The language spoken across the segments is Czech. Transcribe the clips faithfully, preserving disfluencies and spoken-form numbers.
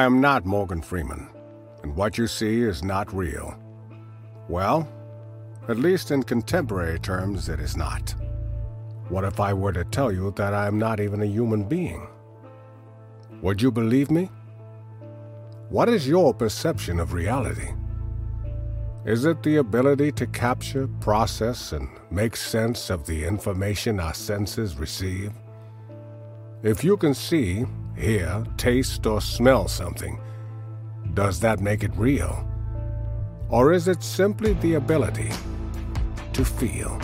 I am not Morgan Freeman, and what you see is not real. Well, at least in contemporary terms, it is not. What if I were to tell you that I am not even a human being? Would you believe me? What is your perception of reality? Is it the ability to capture, process, and make sense of the information our senses receive? If you can see, hear, taste, or smell something, does that make it real? Or is it simply the ability to feel?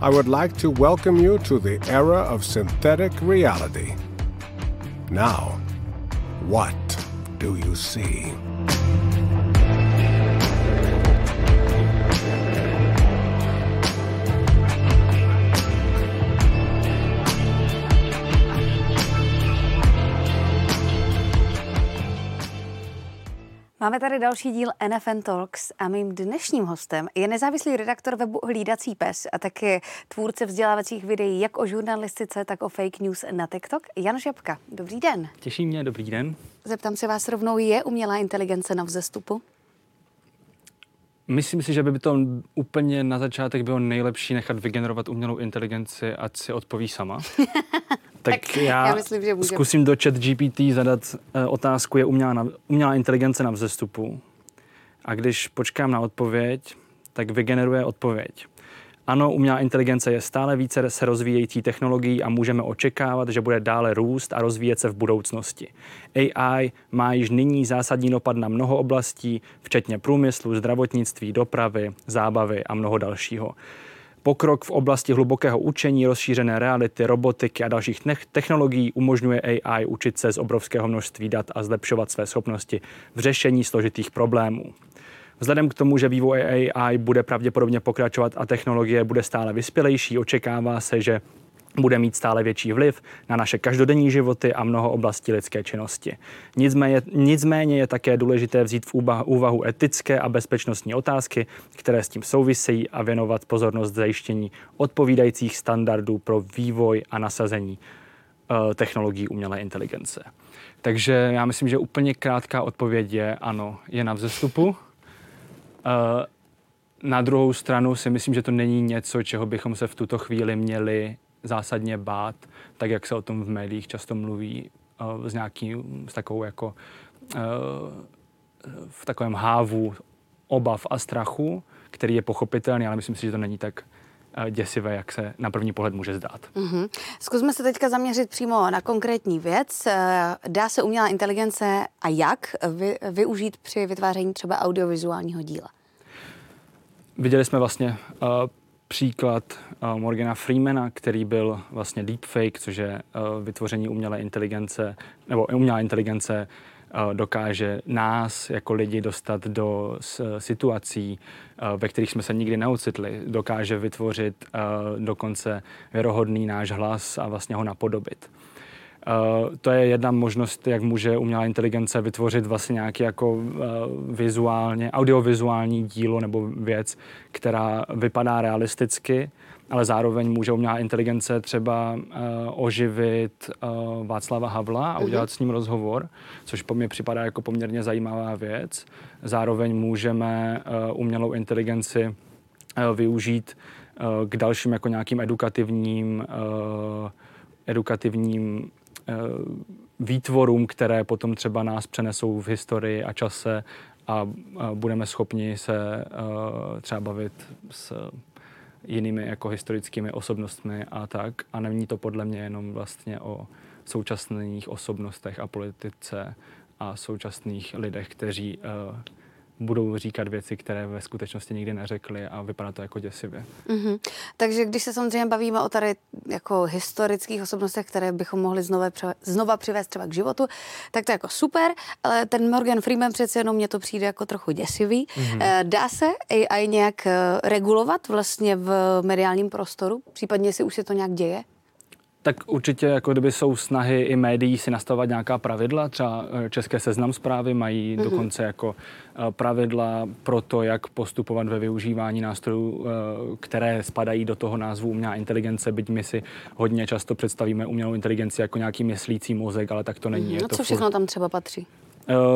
I would like to welcome you to the era of synthetic reality. Now, what do you see? Máme tady další díl N F N Talks a mým dnešním hostem je nezávislý redaktor webu Hlídací pes a taky tvůrce vzdělávacích videí jak o žurnalistice, tak o fake news na TikTok, Jan Žabka. Dobrý den. Těší mě, dobrý den. Zeptám se vás rovnou, je umělá inteligence na vzestupu? Myslím si, že by to úplně na začátek bylo nejlepší nechat vygenerovat umělou inteligenci, ať si odpoví sama. Tak, tak já, já myslím, že můžeme. Zkusím do ChatGPT zadat e, otázku, je umělá, na, umělá inteligence na vzestupu. A když počkám na odpověď, tak vygeneruje odpověď. Ano, umělá inteligence je stále více se rozvíjející technologií a můžeme očekávat, že bude dále růst a rozvíjet se v budoucnosti. A I má již nyní zásadní dopad na mnoho oblastí, včetně průmyslu, zdravotnictví, dopravy, zábavy a mnoho dalšího. Pokrok v oblasti hlubokého učení, rozšířené reality, robotiky a dalších technologií umožňuje A I učit se z obrovského množství dat a zlepšovat své schopnosti v řešení složitých problémů. Vzhledem k tomu, že vývoj A I bude pravděpodobně pokračovat a technologie bude stále vyspělejší, očekává se, že bude mít stále větší vliv na naše každodenní životy a mnoho oblastí lidské činnosti. Nicméně, nicméně je také důležité vzít v úvahu etické a bezpečnostní otázky, které s tím souvisejí, a věnovat pozornost zajištění odpovídajících standardů pro vývoj a nasazení uh, technologií umělé inteligence. Takže já myslím, že úplně krátká odpověď je ano, je na vzestupu. Uh, na druhou stranu si myslím, že to není něco, čeho bychom se v tuto chvíli měli zásadně bát, tak jak se o tom v médiích často mluví, uh, s nějakým, s takovou jako uh, v takovém hávu obav a strachu, který je pochopitelný, ale myslím si, že to není tak děsivé, jak se na první pohled může zdát. Mm-hmm. Zkusme se teďka zaměřit přímo na konkrétní věc. Dá se umělá inteligence a jak vy, využít při vytváření třeba audiovizuálního díla? Viděli jsme vlastně uh, příklad uh, Morgana Freemana, který byl vlastně deepfake, což je uh, vytvoření umělé inteligence, nebo umělá inteligence uh, dokáže nás jako lidi dostat do s, situací, uh, ve kterých jsme se nikdy neocitli. Dokáže vytvořit uh, dokonce věrohodný náš hlas a vlastně ho napodobit. Uh, to je jedna možnost, jak může umělá inteligence vytvořit vlastně nějaký jako uh, vizuálně, audiovizuální dílo nebo věc, která vypadá realisticky, ale zároveň může umělá inteligence třeba uh, oživit uh, Václava Havla a udělat s ním rozhovor, což po mně připadá jako poměrně zajímavá věc. Zároveň můžeme uh, umělou inteligenci uh, využít uh, k dalším jako nějakým edukativním uh, edukativním výtvorům, které potom třeba nás přenesou v historii a čase a budeme schopni se třeba bavit s jinými jako historickými osobnostmi a tak. A není to podle mě jenom vlastně o současných osobnostech a politice a současných lidech, kteří budou říkat věci, které ve skutečnosti nikdy neřekli, a vypadá to jako děsivě. Mm-hmm. Takže když se samozřejmě bavíme o tady jako historických osobnostech, které bychom mohli znova, znova přivést třeba k životu, tak to je jako super, ale ten Morgan Freeman přece jenom mně to přijde jako trochu děsivý. Mm-hmm. Dá se A I nějak regulovat vlastně v mediálním prostoru? Případně si už se to nějak děje? Tak určitě, jako kdyby jsou snahy i médií si nastavovat nějaká pravidla, třeba České Seznam Zprávy mají mm-hmm. dokonce jako pravidla pro to, jak postupovat ve využívání nástrojů, které spadají do toho názvu umělá inteligence, byť my si hodně často představíme umělou inteligenci jako nějaký myslící mozek, ale tak to není. Mm-hmm. No to co všechno furt... tam třeba patří?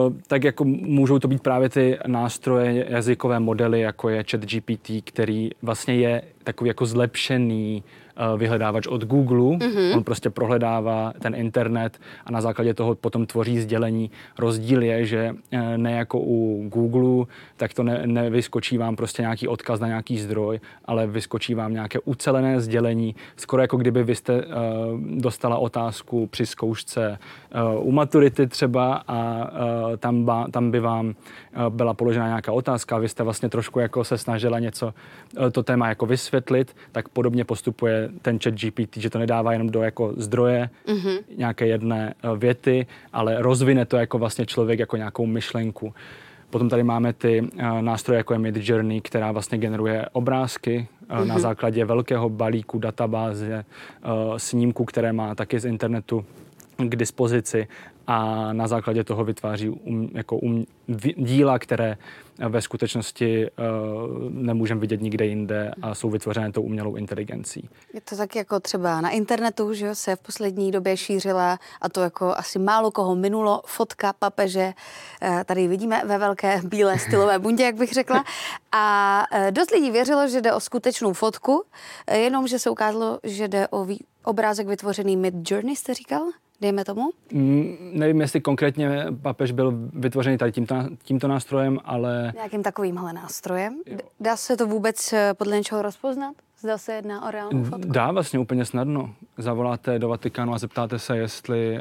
Uh, tak jako můžou to být právě ty nástroje, jazykové modely, jako je ChatGPT, který vlastně je takový jako zlepšený uh, vyhledávač od Google. Mm-hmm. On prostě prohledává ten internet a na základě toho potom tvoří sdělení. Rozdíl je, že uh, ne jako u Google, tak to ne, nevyskočí vám prostě nějaký odkaz na nějaký zdroj, ale vyskočí vám nějaké ucelené sdělení. Skoro jako kdyby vy jste uh, dostala otázku při zkoušce uh, u maturity třeba a uh, tam, ba, tam by vám uh, byla položena nějaká otázka. Vy jste vlastně trošku jako se snažila něco, uh, to téma jako vysvětlit. Tak podobně postupuje ten ChatGPT, že to nedává jenom do jako zdroje mm-hmm. nějaké jedné věty, ale rozvine to jako vlastně člověk jako nějakou myšlenku. Potom tady máme ty nástroje, jako je Midjourney, která vlastně generuje obrázky mm-hmm. na základě velkého balíku databáze snímků, které má taky z internetu k dispozici, a na základě toho vytváří um, jako um, díla, které ve skutečnosti uh, nemůžeme vidět nikde jinde a jsou vytvořené tou umělou inteligencí. Je to tak jako třeba na internetu, že se v poslední době šířila, a to jako asi málo koho minulo, fotka papeže. Tady vidíme ve velké bílé stylové bundě, jak bych řekla. A dost lidí věřilo, že jde o skutečnou fotku, jenomže se ukázalo, že jde o vý... obrázek vytvořený Midjourney, jste říkal? Dejme tomu? Mm, nevím, jestli konkrétně papež byl vytvořený tady tímto, tímto nástrojem, ale... Nějakým takovýmhle nástrojem. D- dá se to vůbec podle něčeho rozpoznat? Zda se jedná o reálnou fotku? Dá vlastně úplně snadno. Zavoláte do Vatikánu a zeptáte se, jestli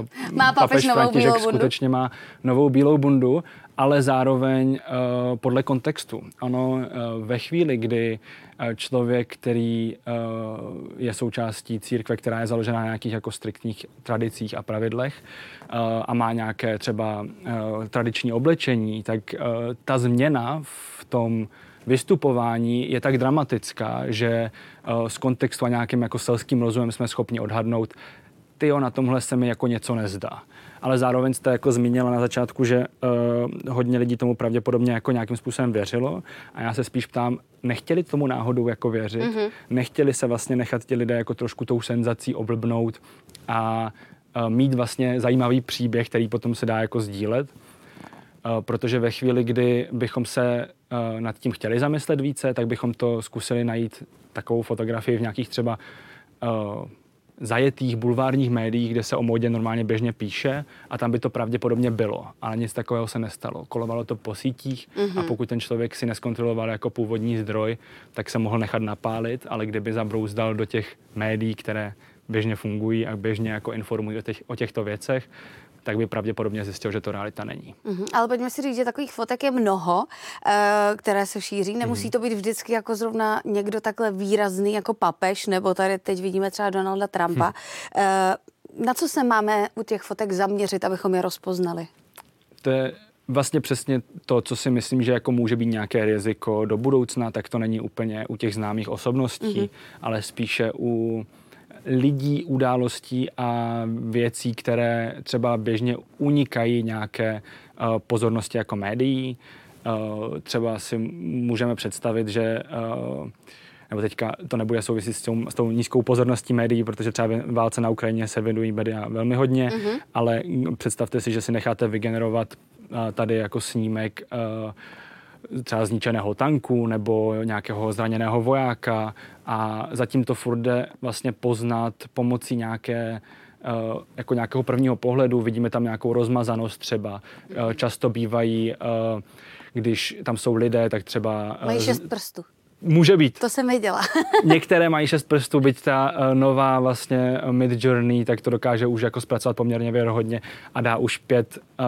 uh, má papež, papež František skutečně má novou bílou bundu, ale zároveň uh, podle kontextu. Ano, uh, ve chvíli, kdy uh, člověk, který uh, je součástí církve, která je založena na nějakých jako striktních tradicích a pravidlech uh, a má nějaké třeba uh, tradiční oblečení, tak uh, ta změna v tom vystupování je tak dramatická, že uh, z kontextu a nějakým jako selským rozumem jsme schopni odhadnout, tyjo, na tomhle se mi jako něco nezdá. Ale zároveň jste jako zmínila na začátku, že uh, hodně lidí tomu pravděpodobně jako nějakým způsobem věřilo, a já se spíš ptám, nechtěli tomu náhodou jako věřit, mm-hmm. nechtěli se vlastně nechat ti lidé jako trošku tou senzací oblbnout a uh, mít vlastně zajímavý příběh, který potom se dá jako sdílet. Protože ve chvíli, kdy bychom se uh, nad tím chtěli zamyslet více, tak bychom to zkusili najít takovou fotografii v nějakých třeba uh, zajetých bulvárních médiích, kde se o módě normálně běžně píše, a tam by to pravděpodobně bylo, ale nic takového se nestalo. Kolovalo to po sítích mm-hmm. a pokud ten člověk si neskontroloval jako původní zdroj, tak se mohl nechat napálit, ale kdyby zabrouzdal do těch médií, které běžně fungují a běžně jako informují o, těch, o těchto věcech, tak by pravděpodobně zjistil, že to realita není. Mm-hmm. Ale pojďme si říct, že takových fotek je mnoho, e, které se šíří. Nemusí mm-hmm. to být vždycky jako zrovna někdo takhle výrazný jako papež, nebo tady teď vidíme třeba Donalda Trumpa. Mm-hmm. E, na co se máme u těch fotek zaměřit, abychom je rozpoznali? To je vlastně přesně to, co si myslím, že jako může být nějaké riziko do budoucna, tak to není úplně u těch známých osobností, mm-hmm. ale spíše u lidí, událostí a věcí, které třeba běžně unikají nějaké uh, pozornosti jako médií. Uh, třeba si můžeme představit, že uh, nebo teďka to nebude souvisit s tou, s tou nízkou pozorností médií, protože třeba válce na Ukrajině se věnují média velmi hodně, mm-hmm. ale představte si, že si necháte vygenerovat uh, tady jako snímek uh, třeba zničeného tanku nebo nějakého zraněného vojáka, a zatím to furt jde vlastně poznat pomocí nějaké, jako nějakého prvního pohledu, vidíme tam nějakou rozmazanost třeba. Často bývají, když tam jsou lidé, tak třeba... Mají šest prstů. Může být. To jsem viděla. Některé mají šest prstů, byť ta nová vlastně Midjourney, tak to dokáže už jako zpracovat poměrně věrohodně a dá už pět uh,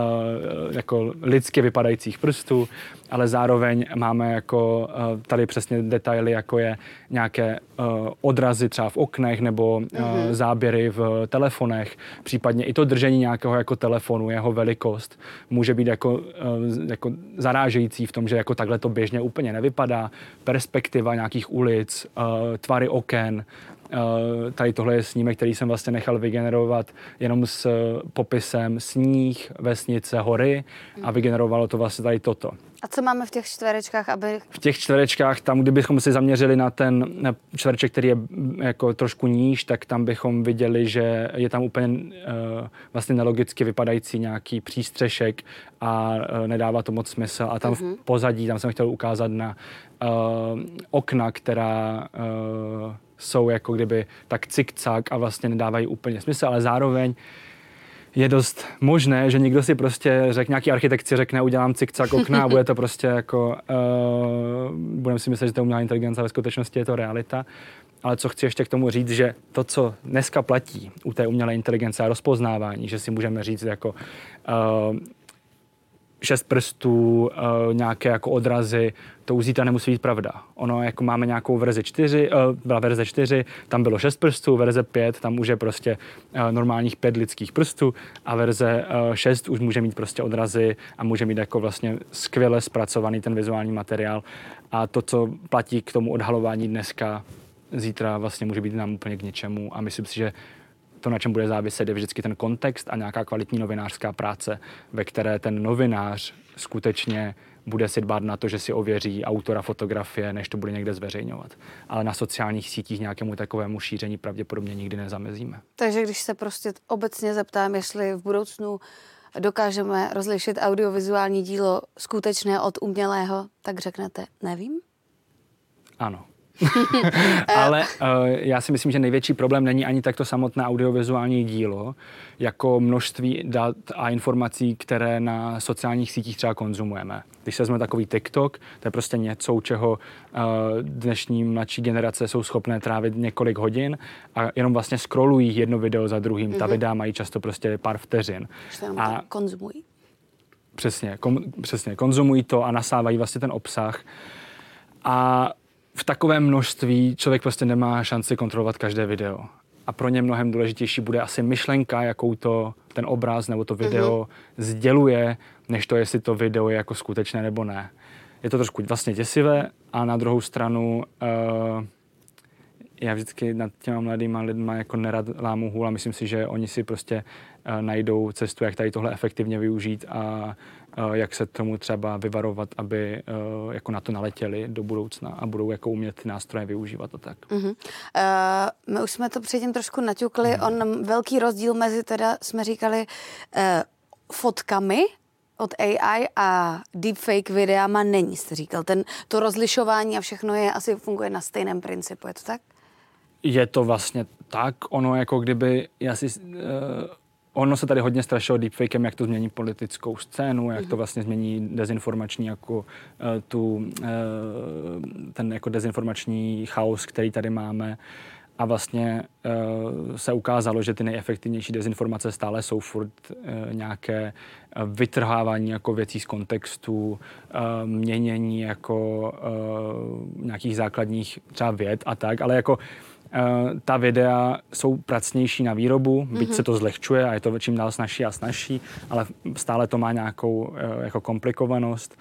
jako lidsky vypadajících prstů, ale zároveň máme jako uh, tady přesně detaily, jako je nějaké uh, odrazy třeba v oknech nebo uh, mm-hmm. záběry v telefonech, případně i to držení nějakého jako telefonu, jeho velikost může být jako, uh, jako zarážející v tom, že jako takhle to běžně úplně nevypadá. Perspektiva nějakých ulic, uh, tvary oken, Tady tohle je snímek, který jsem vlastně nechal vygenerovat jenom s popisem sníh, vesnice, hory a vygenerovalo to vlastně tady toto. A co máme v těch čtverečkách? Aby... V těch čtverečkách, tam kdybychom se zaměřili na ten čtvereček, který je jako trošku níž, tak tam bychom viděli, že je tam úplně uh, vlastně nelogicky vypadající nějaký přístřešek a uh, nedává to moc smysl. A tam uh-huh. v pozadí, tam jsem chtěl ukázat na uh, okna, která... Uh, jsou jako kdyby tak cik-cak a vlastně nedávají úplně smysl, ale zároveň je dost možné, že někdo si prostě řekne, nějaký architekt si řekne, udělám cik-cak okna a bude to prostě jako, uh, budeme si myslet, že to je umělá inteligence a ve skutečnosti je to realita. Ale co chci ještě k tomu říct, že to, co dneska platí u té umělé inteligence a rozpoznávání, že si můžeme říct jako uh, šest prstů, uh, nějaké jako odrazy, to už zítra nemusí být pravda. Ono jako máme nějakou verzi čtyři, uh, byla verze čtyři, tam bylo šest prstů, verze pět, tam už je prostě uh, normálních pět lidských prstů a verze uh, šest už může mít prostě odrazy a může mít jako vlastně skvěle zpracovaný ten vizuální materiál a to, co platí k tomu odhalování dneska, zítra vlastně může být nám úplně k ničemu a myslím si, že to, na čem bude záviset, je vždycky ten kontext a nějaká kvalitní novinářská práce, ve které ten novinář skutečně bude si dbát na to, že si ověří autora fotografie, než to bude někde zveřejňovat. Ale na sociálních sítích nějakému takovému šíření pravděpodobně nikdy nezamezíme. Takže když se prostě obecně zeptám, jestli v budoucnu dokážeme rozlišit audiovizuální dílo skutečné od umělého, tak řeknete, nevím? Ano. Ale uh, já si myslím, že největší problém není ani takto samotné audiovizuální dílo, jako množství dat a informací, které na sociálních sítích třeba konzumujeme. Když se vezme takový TikTok, to je prostě něco, u čeho uh, dnešní mladší generace jsou schopné trávit několik hodin a jenom vlastně scrollují jedno video za druhým. Mm-hmm. Ta videa mají často prostě pár vteřin. A konzumují. Přesně, kom, přesně, konzumují to a nasávají vlastně ten obsah. A v takovém množství člověk prostě nemá šanci kontrolovat každé video. A pro ně mnohem důležitější bude asi myšlenka, jakou to ten obraz nebo to video mm-hmm. sděluje, než to, jestli to video je jako skutečné nebo ne. Je to trošku vlastně děsivé a na druhou stranu uh, já vždycky nad těma mladýma lidma jako nerad lámu hůl a myslím si, že oni si prostě uh, najdou cestu, jak tady tohle efektivně využít a jak se tomu třeba vyvarovat, aby uh, jako na to naletěli do budoucna a budou jako umět ty nástroje využívat a tak. Uh-huh. Uh, my už jsme to předtím trošku naťukli. Uh-huh. On velký rozdíl mezi teda, jsme říkali, uh, fotkami od A I a deepfake videama není, jste říkal. Ten, to rozlišování a všechno je asi funguje na stejném principu, je to tak? Je to vlastně tak. Ono jako kdyby, já si... Uh, Ono se tady hodně strašilo deepfakem, jak to změní politickou scénu, jak to vlastně změní dezinformační jako tu, ten jako dezinformační chaos, který tady máme. A vlastně se ukázalo, že ty nejefektivnější dezinformace stále jsou furt nějaké vytrhávání jako věcí z kontextu, měnění jako nějakých základních třeba věd a tak, ale jako Uh, ta videa jsou pracnější na výrobu, byť mm-hmm. se to zlehčuje a je to čím dál snažší a snažší, ale stále to má nějakou uh, jako komplikovanost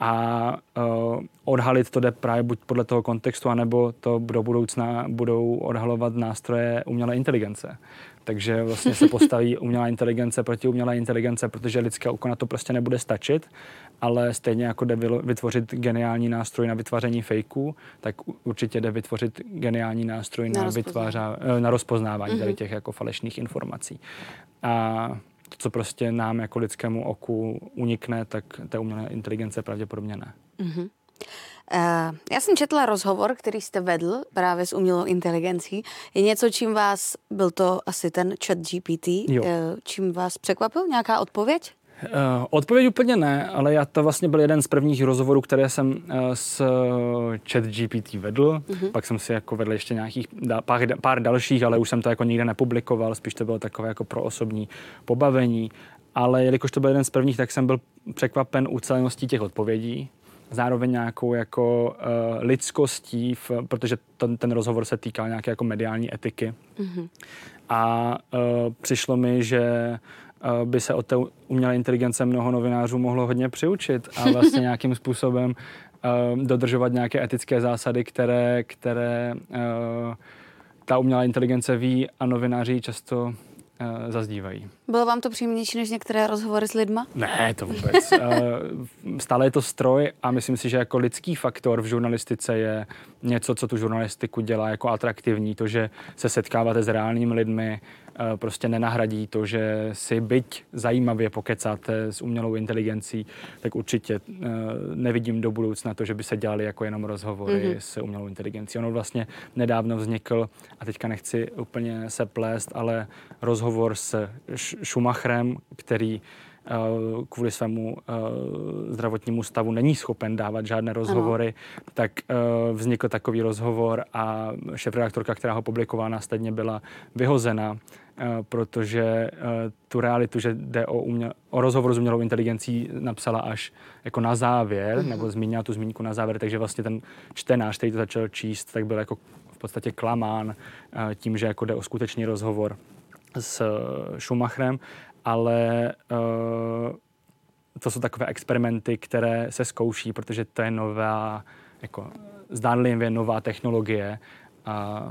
a uh, odhalit to jde právě buď podle toho kontextu, anebo to do budoucna budou odhalovat nástroje umělé inteligence. Takže vlastně se postaví umělá inteligence proti umělé inteligence, protože lidské oko na to prostě nebude stačit, ale stejně jako jde vytvořit geniální nástroj na vytváření fejků, tak určitě jde vytvořit geniální nástroj na, na, vytvářa, na rozpoznávání mm-hmm. tady těch jako falešných informací. A to, co prostě nám jako lidskému oku unikne, tak té umělé inteligence pravděpodobně ne. Mm-hmm. Uh, já jsem četla rozhovor, který jste vedl právě s umělou inteligencí. Je něco, čím vás, byl to asi ten ChatGPT, uh, čím vás překvapil? Nějaká odpověď? Uh, odpověď úplně ne, ale já to vlastně byl jeden z prvních rozhovorů, které jsem uh, s ChatGPT vedl. Uh-huh. Pak jsem si jako vedl ještě nějakých da, pár, pár dalších, ale už jsem to jako nikde nepublikoval, spíš to bylo takové jako pro osobní pobavení. Ale jelikož to byl jeden z prvních, tak jsem byl překvapen uceleností těch odpovědí. Zároveň nějakou jako uh, lidskostí, v, protože ten, ten rozhovor se týkal nějaké jako mediální etiky. Mm-hmm. A uh, přišlo mi, že uh, by se od té umělé inteligence mnoho novinářů mohlo hodně přiučit a vlastně nějakým způsobem uh, dodržovat nějaké etické zásady, které, které uh, ta umělá inteligence ví a novináři často e, zazdívají. Bylo vám to příjemnější než některé rozhovory s lidma? Ne, to vůbec. E, stále je to stroj a myslím si, že jako lidský faktor v žurnalistice je něco, co tu žurnalistiku dělá jako atraktivní. To, že se setkáváte s reálnými lidmi, e, prostě nenahradí to, že si byť zajímavě pokecáte s umělou inteligencí, tak určitě e, nevidím do budoucna to, že by se dělali jako jenom rozhovory mm-hmm. s umělou inteligencí. Ono vlastně nedávno vznikl, a teďka nechci úplně se plést, ale rozhovor s Schumacherem, který kvůli svému zdravotnímu stavu není schopen dávat žádné rozhovory, ano. tak vznikl takový rozhovor a šéfredaktorka, která ho publikovala, následně byla vyhozena, protože tu realitu, že jde o, uměl, o rozhovor s umělou inteligencí, napsala až jako na závěr, uh-huh. nebo zmínila tu zmínku na závěr, takže vlastně ten čtenář, který to začal číst, tak byl jako v podstatě klamán tím, že jako jde o skutečný rozhovor s Schumacherem, ale uh, to jsou takové experimenty, které se zkouší, protože to je nová, jako zdánlivě nová technologie a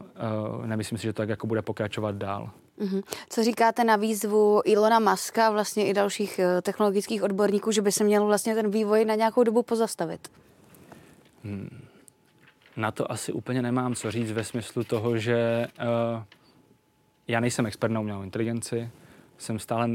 uh, nemyslím si, že to tak jako bude pokračovat dál. Mm-hmm. Co říkáte na výzvu Elona Muska, vlastně i dalších technologických odborníků, že by se měl vlastně ten vývoj na nějakou dobu pozastavit? Hmm. Na to asi úplně nemám co říct ve smyslu toho, že uh, já nejsem expert na umělou inteligenci, Jsem, stále,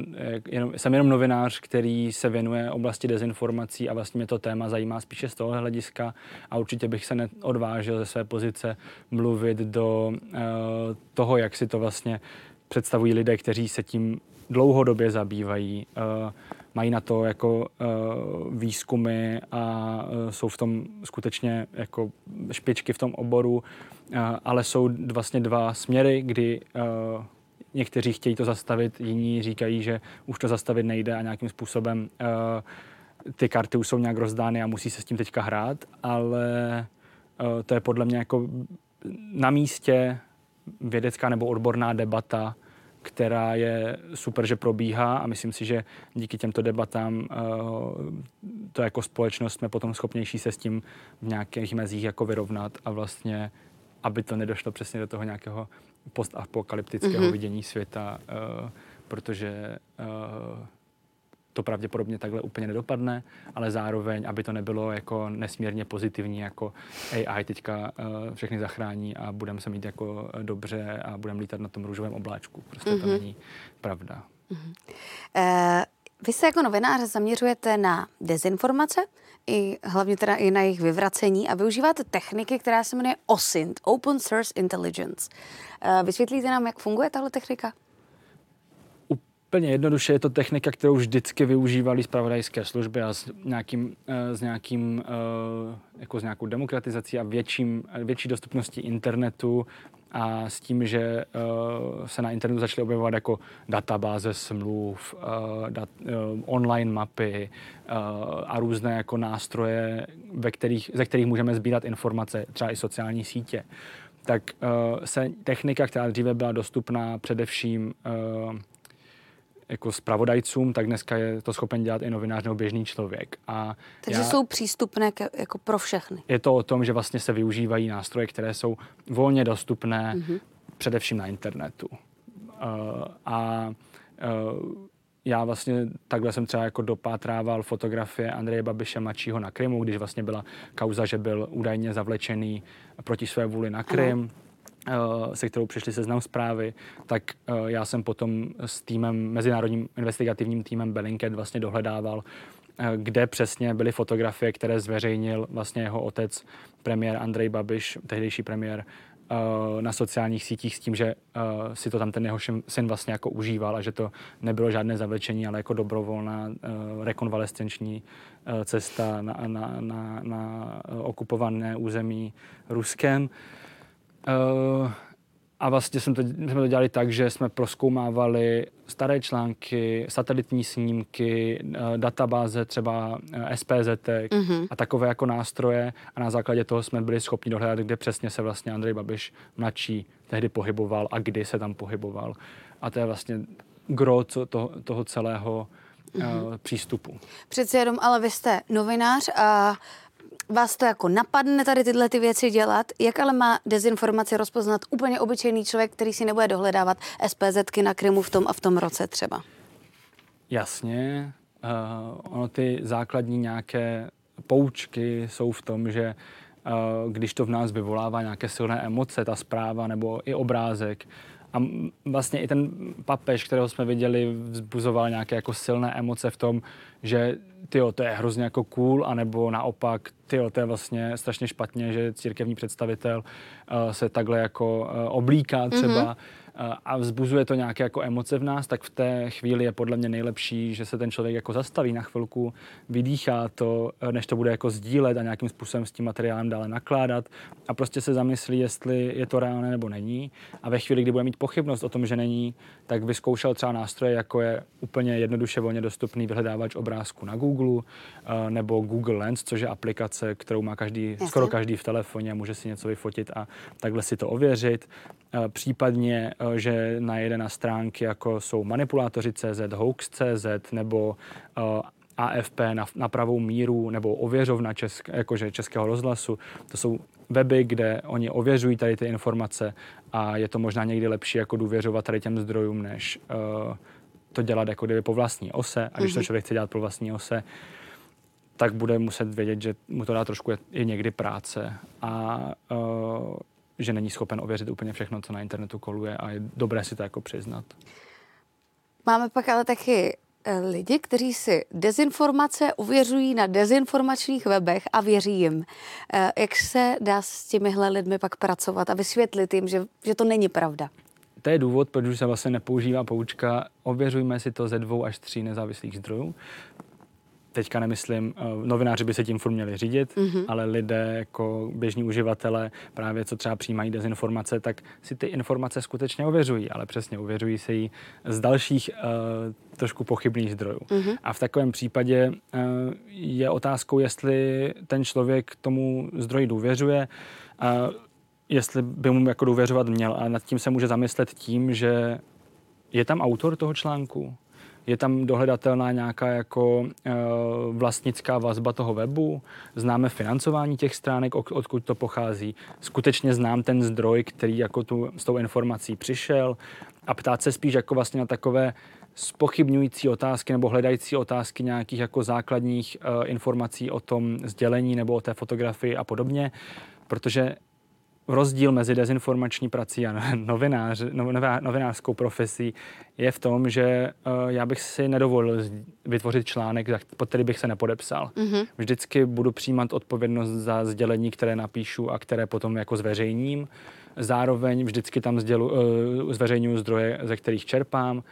jenom, jsem jenom novinář, který se věnuje oblasti dezinformací a vlastně mě to téma zajímá spíše z toho hlediska a určitě bych se neodvážil ze své pozice mluvit do uh, toho, jak si to vlastně představují lidé, kteří se tím dlouhodobě zabývají. Uh, mají na to jako uh, výzkumy a uh, jsou v tom skutečně jako špičky v tom oboru, uh, ale jsou vlastně dva směry, kdy uh, někteří chtějí to zastavit, jiní říkají, že už to zastavit nejde a nějakým způsobem uh, ty karty už jsou nějak rozdány a musí se s tím teďka hrát, ale uh, to je podle mě jako na místě vědecká nebo odborná debata, která je super, že probíhá a myslím si, že díky těmto debatám uh, to jako společnost jsme potom schopnější se s tím v nějakých mezích jako vyrovnat a vlastně, aby to nedošlo přesně do toho nějakého postapokalyptického mm-hmm. vidění světa, uh, protože uh, to pravděpodobně takhle úplně nedopadne, ale zároveň, aby to nebylo jako nesmírně pozitivní, jako A I teďka uh, všechny zachrání a budeme se mít jako dobře a budeme lítat na tom růžovém obláčku. Prostě mm-hmm. to není pravda. Mm-hmm. Uh, vy se jako novinář zaměřujete na dezinformace, i hlavně teda i na jejich vyvracení a využíváte techniky, která se jmenuje OSINT, Open Source Intelligence. Vysvětlíte nám, jak funguje tahle technika? Úplně jednoduše je to technika, kterou vždycky využívali zpravodajské služby a s nějakým, s nějakým jako s nějakou demokratizací a větším, větší dostupností internetu a s tím, že se na internetu začaly objevovat jako databáze smluv, dat, online mapy a různé jako nástroje, ve kterých, ze kterých můžeme sbírat informace, třeba i sociální sítě. Tak se technika, která dříve byla dostupná především jako zpravodajcům, tak dneska je to schopen dělat i novinář nebo běžný člověk. A takže já, jsou přístupné k, jako pro všechny. Je to o tom, že vlastně se využívají nástroje, které jsou volně dostupné mm-hmm. především na internetu. Uh, a uh, já vlastně takhle jsem třeba jako dopátrával fotografie Andreje Babiše mladšího na Krymu, když vlastně byla kauza, že byl údajně zavlečený proti své vůli na Krym. Ano. Se kterou přišly Seznam Zprávy, tak já jsem potom s týmem, mezinárodním investigativním týmem Bellingcat vlastně dohledával, kde přesně byly fotografie, které zveřejnil vlastně jeho otec, premiér Andrej Babiš, tehdejší premiér, na sociálních sítích s tím, že si to tam ten jeho syn vlastně jako užíval a že to nebylo žádné zavlečení, ale jako dobrovolná rekonvalescenční cesta na, na, na, na okupované území Ruskem. Uh, a vlastně jsme to, jsme to dělali tak, že jsme prozkoumávali staré články, satelitní snímky, uh, databáze třeba uh, SPZek mm-hmm. a takové jako nástroje a na základě toho jsme byli schopni dohledat, kde přesně se vlastně Andrej Babiš mladší tehdy pohyboval a kdy se tam pohyboval. A to je vlastně gro toho, toho celého uh, mm-hmm. přístupu. Přece jenom, ale vy jste novinář a vás to jako napadne tady tyhle ty věci dělat, jak ale má dezinformaci rozpoznat úplně obyčejný člověk, který si nebude dohledávat SPZky na Krymu v tom a v tom roce třeba? Jasně, uh, ono ty základní nějaké poučky jsou v tom, že uh, když to v nás vyvolává nějaké silné emoce, ta zpráva nebo i obrázek, a vlastně i ten papež, kterého jsme viděli, vzbuzoval nějaké jako silné emoce v tom, že tyjo, to je hrozně jako cool, anebo naopak, tyjo, to je vlastně strašně špatně, že církevní představitel uh, se takhle jako uh, oblíká třeba mm-hmm. uh, a vzbuzuje to nějaké jako emoce v nás, tak v té chvíli je podle mě nejlepší, že se ten člověk jako zastaví na chvilku, vydýchá to, než to bude jako sdílet a nějakým způsobem s tím materiálem dále nakládat a prostě se zamyslí, jestli je to reálné nebo není a ve chvíli, kdy bude mít pochybnost o tom, že není, tak vyzkoušel třeba nástroje, jako je úplně jednoduše volně dostupný vyhledávač obrázku na Google nebo Google Lens, což je aplikace, kterou má každý, skoro každý v telefoně, může si něco vyfotit a takhle si to ověřit. Případně, že najede na stránky, jako jsou manipulátoři C Z, hoax C Z nebo A F P na, na pravou míru nebo ověřovna česk, jakože Českého rozhlasu. To jsou weby, kde oni ověřují tady ty informace a je to možná někdy lepší jako důvěřovat tady těm zdrojům, než uh, to dělat jako kdyby po vlastní ose. A když to člověk chce dělat po vlastní ose, tak bude muset vědět, že mu to dá trošku i někdy práce a uh, že není schopen ověřit úplně všechno, co na internetu koluje a je dobré si to jako přiznat. Máme pak ale taky lidi, kteří si dezinformace uvěřují na dezinformačních webech a věří jim. Jak se dá s těmihle lidmi pak pracovat a vysvětlit jim, že, že to není pravda? To je důvod, protože se vlastně nepoužívá poučka ověřujme si to ze dvou až tří nezávislých zdrojů. Teďka nemyslím, novináři by se tím furt měli řídit, mm-hmm. ale lidé jako běžní uživatelé, právě co třeba přijímají dezinformace, tak si ty informace skutečně ověřují, ale přesně ověřují se jí z dalších uh, trošku pochybných zdrojů. Mm-hmm. A v takovém případě uh, je otázkou, jestli ten člověk tomu zdroji důvěřuje, uh, jestli by mu jako důvěřovat měl. A nad tím se může zamyslet tím, že je tam autor toho článku, je tam dohledatelná nějaká jako e, vlastnická vazba toho webu, známe financování těch stránek, odkud to pochází, skutečně znám ten zdroj, který jako tu, s tou informací přišel a ptát se spíš jako vlastně na takové zpochybňující otázky nebo hledající otázky nějakých jako základních e, informací o tom sdělení nebo o té fotografii a podobně, protože rozdíl mezi dezinformační prací a novinář, novinářskou profesí je v tom, že já bych si nedovolil vytvořit článek, pod který bych se nepodepsal. Mm-hmm. Vždycky budu přijímat odpovědnost za sdělení, které napíšu a které potom jako zveřejním. Zároveň vždycky tam sdělu, zveřejňuji zdroje, ze kterých čerpám.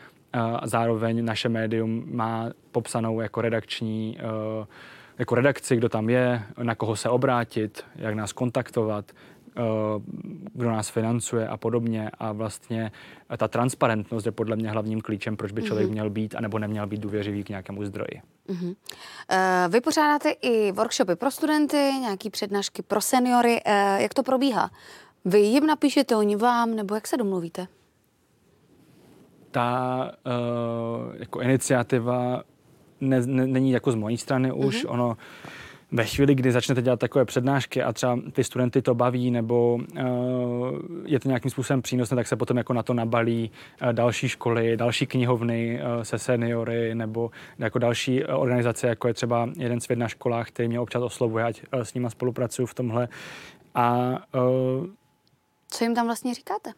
Zároveň naše médium má popsanou jako redakční jako redakci, kdo tam je, na koho se obrátit, jak nás kontaktovat, kdo nás financuje a podobně a vlastně ta transparentnost je podle mě hlavním klíčem, proč by člověk mm-hmm. měl být anebo neměl být důvěřivý k nějakému zdroji. Mm-hmm. E, vy pořádáte i workshopy pro studenty, nějaké přednášky pro seniory. E, jak to probíhá? Vy jim napíšete, oni vám, nebo jak se domluvíte? Ta e, jako iniciativa ne, ne, není jako z mojí strany už, mm-hmm. ono ve chvíli, kdy začnete dělat takové přednášky a třeba ty studenty to baví nebo uh, je to nějakým způsobem přínosné, tak se potom jako na to nabalí uh, další školy, další knihovny uh, se seniory nebo jako další uh, organizace, jako je třeba Jeden svět na školách, který mě občas oslovuje, ať uh, s nima spolupracuju v tomhle. A uh, co jim tam vlastně říkáte?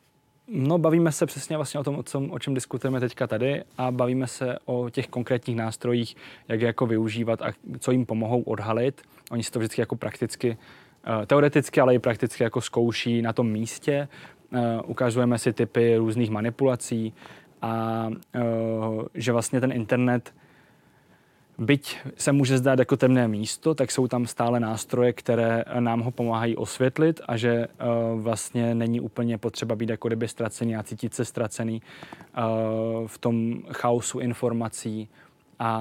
No, bavíme se přesně vlastně o tom, o, tom, o čem diskutujeme teďka tady a bavíme se o těch konkrétních nástrojích, jak je jako využívat a co jim pomohou odhalit. Oni si to vždycky jako prakticky, teoreticky, ale i prakticky jako zkouší na tom místě. Ukazujeme si typy různých manipulací a že vlastně ten internet, byť se může zdát jako temné místo, tak jsou tam stále nástroje, které nám ho pomáhají osvětlit a že uh, vlastně není úplně potřeba být jako kdyby ztracený a cítit se ztracený uh, v tom chaosu informací. A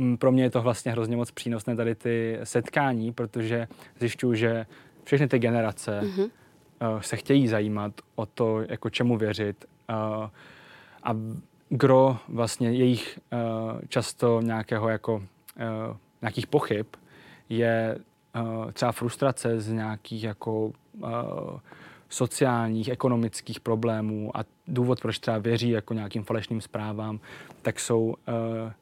uh, pro mě je to vlastně hrozně moc přínosné tady ty setkání, protože zjišťuju, že všechny ty generace mm-hmm. uh, se chtějí zajímat o to, jako čemu věřit uh, a gro vlastně jejich uh, často nějakého jako, uh, nějakých pochyb je uh, třeba frustrace z nějakých jako uh, sociálních, ekonomických problémů a důvod, proč třeba věří jako nějakým falešným zprávám, tak jsou uh,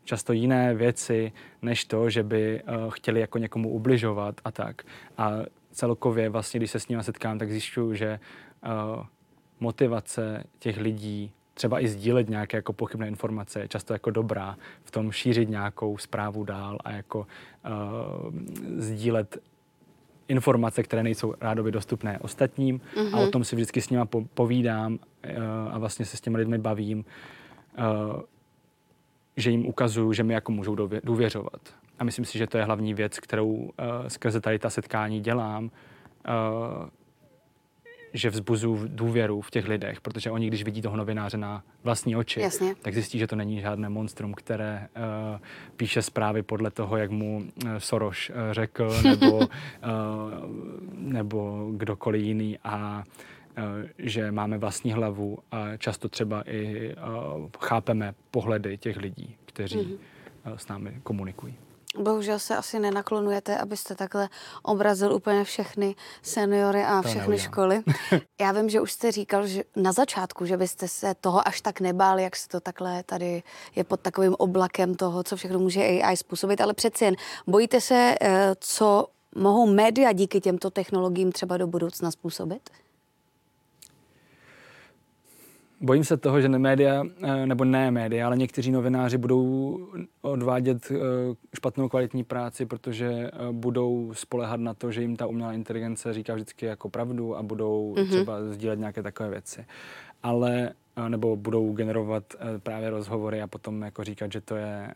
často jiné věci, než to, že by uh, chtěli jako někomu ubližovat a tak. A celkově vlastně, když se s nimi setkám, tak zjišťuju, že uh, motivace těch lidí třeba i sdílet nějaké jako pochybné informace je často jako dobrá v tom šířit nějakou zprávu dál a jako uh, sdílet informace, které nejsou rádoby dostupné ostatním, mm-hmm. a o tom si vždycky s nima po- povídám uh, a vlastně se s těmi lidmi bavím, uh, že jim ukazuju, že mi jako můžou dově- důvěřovat. A myslím si, že to je hlavní věc, kterou uh, skrze tady ta setkání dělám, uh, že vzbuzuju důvěru v těch lidech, protože oni, když vidí toho novináře na vlastní oči, jasně. tak zjistí, že to není žádné monstrum, které uh, píše zprávy podle toho, jak mu uh, Soros uh, řekl, nebo, uh, nebo kdokoliv jiný a uh, že máme vlastní hlavu a často třeba i uh, chápeme pohledy těch lidí, kteří mm-hmm. uh, s námi komunikují. Bohužel se asi nenaklonujete, abyste takhle obrazil úplně všechny seniory a to všechny neudělám. Školy. Já vím, že už jste říkal že na začátku, že byste se toho až tak nebáli, jak se to takhle tady je pod takovým oblakem toho, co všechno může A I způsobit, ale přeci jen bojíte se, co mohou média díky těmto technologiím třeba do budoucna způsobit? Bojím se toho, že ne média, nebo ne média, ale někteří novináři budou odvádět špatnou kvalitní práci, protože budou spolehat na to, že jim ta umělá inteligence říká vždycky jako pravdu a budou mm-hmm. třeba sdílet nějaké takové věci. Ale, nebo budou generovat právě rozhovory a potom jako říkat, že to je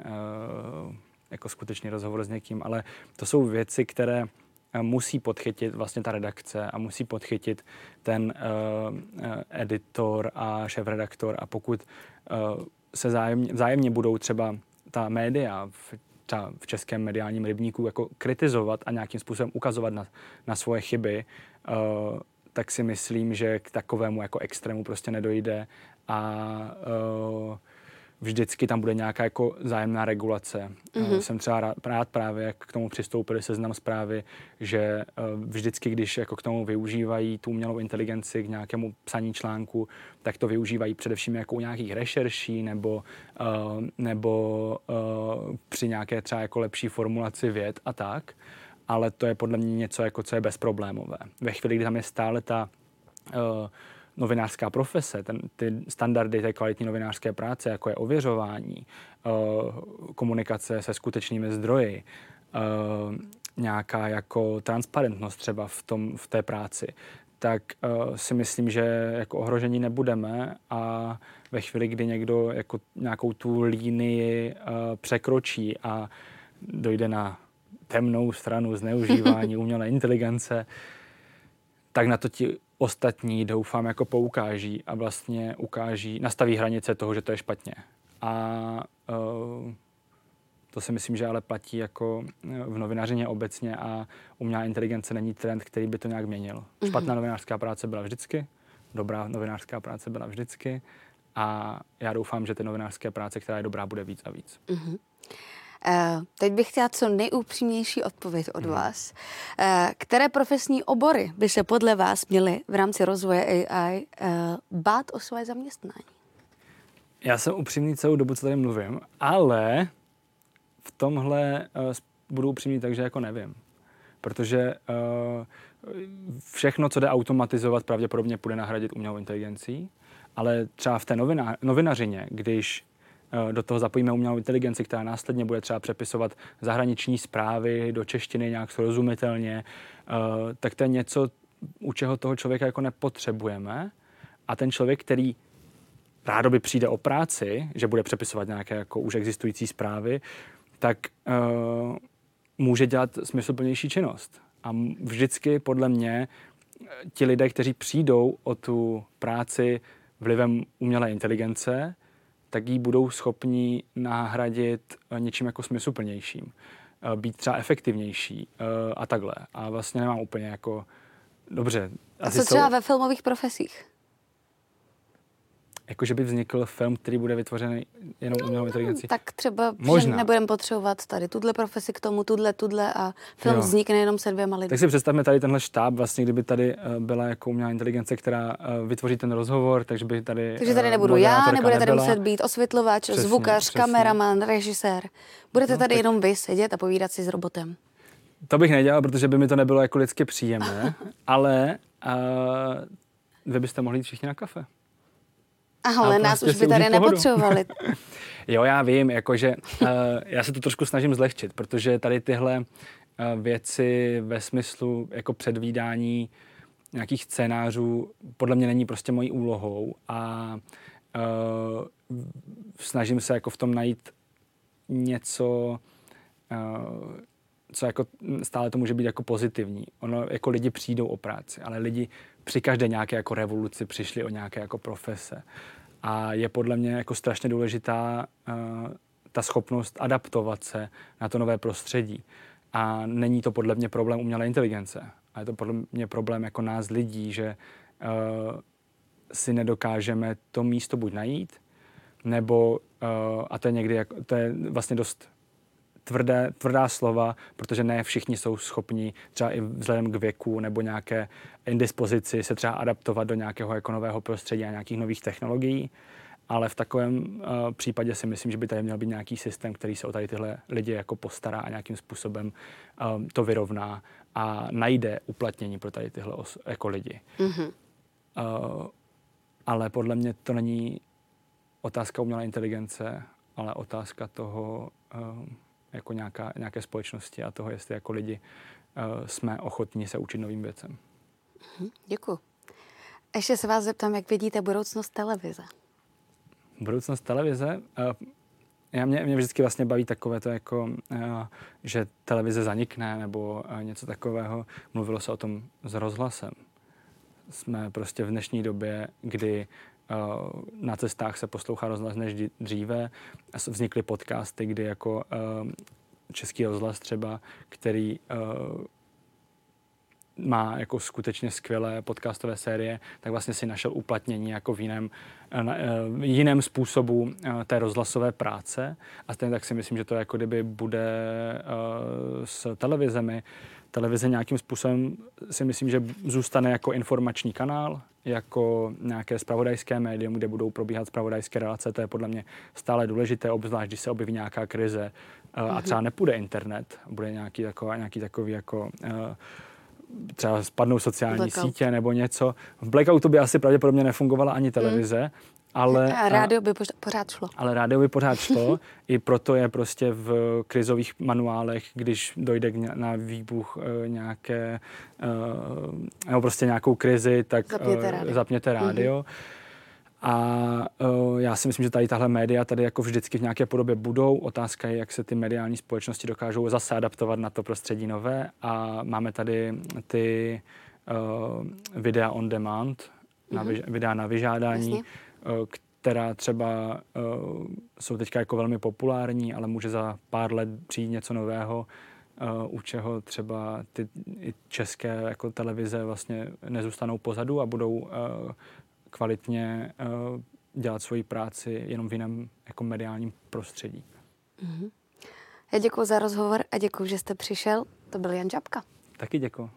jako skutečný rozhovor s někým, ale to jsou věci, které musí podchytit vlastně ta redakce a musí podchytit ten uh, editor a šéfredaktor a pokud uh, se zájemně, zájemně budou třeba ta média v, ta, v českém mediálním rybníku jako kritizovat a nějakým způsobem ukazovat na, na svoje chyby, uh, tak si myslím, že k takovému jako extrému prostě nedojde a uh, vždycky tam bude nějaká jako zájemná regulace. Mm-hmm. Jsem třeba rád, rád právě, jak k tomu přistoupili Seznam Zprávy, že vždycky, když jako k tomu využívají tu umělou inteligenci k nějakému psaní článku, tak to využívají především jako u nějakých rešerší nebo, uh, nebo uh, při nějaké třeba jako lepší formulaci vět a tak. Ale to je podle mě něco, jako, co je bezproblémové. Ve chvíli, kdy tam je stále ta... Uh, novinářská profese, ten, ty standardy té kvalitní novinářské práce, jako je ověřování, uh, komunikace se skutečnými zdroji, uh, nějaká jako transparentnost třeba v, tom, v té práci, tak uh, si myslím, že jako ohrožení nebudeme a ve chvíli, kdy někdo jako nějakou tu línii uh, překročí a dojde na temnou stranu zneužívání umělé inteligence, tak na to ti ostatní, doufám, jako poukáží a vlastně ukáží, nastaví hranice toho, že to je špatně. A uh, to si myslím, že ale platí jako v novinařině obecně a umělá inteligence není trend, který by to nějak měnil. Mm-hmm. Špatná novinářská práce byla vždycky, dobrá novinářská práce byla vždycky a já doufám, že ty novinářské práce, která je dobrá, bude víc a víc. Mm-hmm. Uh, teď bych chtěla co nejúpřímnější odpověď od hmm. vás. Uh, které profesní obory by se podle vás měly v rámci rozvoje A I uh, bát o své zaměstnání? Já jsem upřímný celou dobu, co tady mluvím, ale v tomhle uh, budu upřímný tak, že jako nevím. Protože uh, všechno, co jde automatizovat, pravděpodobně půjde nahradit umělou inteligencí, ale třeba v té novina- novinařině, když do toho zapojíme umělou inteligenci, která následně bude třeba přepisovat zahraniční zprávy do češtiny nějak srozumitelně, tak to je něco, u čeho toho člověka jako nepotřebujeme. A ten člověk, který rádoby přijde o práci, že bude přepisovat nějaké jako už existující zprávy, tak uh, může dělat smysluplnější činnost. A vždycky podle mě ti lidé, kteří přijdou o tu práci vlivem umělé inteligence, tak ji budou schopni nahradit něčím jako smysluplnějším, být třeba efektivnější a takhle. A vlastně nemám úplně jako... Dobře. A co třeba jsou... ve filmových profesích? jakože by vznikl film, který bude vytvořený jenom umělou inteligencí. Tak třeba nebudeme potřebovat tady tuhle profesi k tomu, tuhle, tuhle a film jo. vznikne jenom se dvěma lidmi. Tak si představme tady tenhle štáb, vlastně kdyby tady byla jako umělá inteligence, která vytvoří ten rozhovor, takže by tady... Takže tady nebudu já, nebude tady nebyla. Muset být osvětlovač, přesně, zvukař, přesně. kameraman, režisér. Budete no, tady tak... jenom vy sedět a povídat si s robotem. To bych nedělal, protože by mi to nebylo jako lidsky příjemné, ale uh, vy byste mohli jít všichni na kafe. Ale nás už by tady nepotřebovali. Jo, já vím, jakože uh, já se to trošku snažím zlehčit, protože tady tyhle uh, věci ve smyslu jako předvídání nějakých scénářů podle mě není prostě mojí úlohou a uh, snažím se jako v tom najít něco, uh, co jako stále to může být jako pozitivní. Ono jako lidi přijdou o práci, ale lidi při každé nějaké jako revoluci přišli o nějaké jako profese. A je podle mě jako strašně důležitá uh, ta schopnost adaptovat se na to nové prostředí. A není to podle mě problém umělé inteligence. A je to podle mě problém jako nás lidí, že uh, si nedokážeme to místo buď najít, nebo, uh, a to je někdy, jako, to je vlastně dost Tvrdé, tvrdá slova, protože ne všichni jsou schopni třeba i vzhledem k věku nebo nějaké indispozici se třeba adaptovat do nějakého jako nového prostředí a nějakých nových technologií, ale v takovém uh, případě si myslím, že by tady měl být nějaký systém, který se o tady tyhle lidi jako postará a nějakým způsobem um, to vyrovná a najde uplatnění pro tady tyhle os- jako lidi. Mm-hmm. Uh, ale podle mě to není otázka umělé inteligence, ale otázka toho... Um, jako nějaká, nějaké společnosti a toho, jestli jako lidi uh, jsme ochotní se učit novým věcem. Děkuju. Ještě se vás zeptám, jak vidíte budoucnost televize? Budoucnost televize? Uh, já mě, mě vždycky vlastně baví takové to, jako, uh, že televize zanikne nebo uh, něco takového. Mluvilo se o tom s rozhlasem. Jsme prostě v dnešní době, kdy na cestách se poslouchá rozhlas než dříve. Vznikly podcasty, kdy jako uh, Český rozhlas třeba, který uh, má jako skutečně skvělé podcastové série, tak vlastně si našel uplatnění jako v jiném, uh, jiném způsobu uh, té rozhlasové práce. A stejně tak si myslím, že to jako kdyby bude uh, s televizemi. Televize nějakým způsobem si myslím, že zůstane jako informační kanál, jako nějaké zpravodajské médium, kde budou probíhat zpravodajské relace. To je podle mě stále důležité, obzvlášť když se objeví nějaká krize a třeba nepůjde internet, bude nějaký takový, nějaký takový jako třeba spadnou sociální blackout. Sítě nebo něco. V blackoutu by asi pravděpodobně nefungovala ani televize, mm. ale... A rádio by pořád šlo. Ale rádio by pořád šlo, i proto je prostě v krizových manuálech, když dojde na výbuch nějaké, nebo prostě nějakou krizi, tak zapněte rádio. Zapněte rádio. Mm-hmm. A uh, já si myslím, že tady tahle média tady jako vždycky v nějaké podobě budou. Otázka je, jak se ty mediální společnosti dokážou zase adaptovat na to prostředí nové. A máme tady ty uh, videa on demand, mm-hmm. na vyž- videa na vyžádání, uh, která třeba uh, jsou teďka jako velmi populární, ale může za pár let přijít něco nového, Uh, u čeho třeba ty i české jako televize vlastně nezůstanou pozadu a budou uh, kvalitně uh, dělat svoji práci jenom v jiném jako mediálním prostředí. Mm-hmm. Já děkuju za rozhovor a děkuju, že jste přišel. To byl Jan Žabka. Taky děkuju.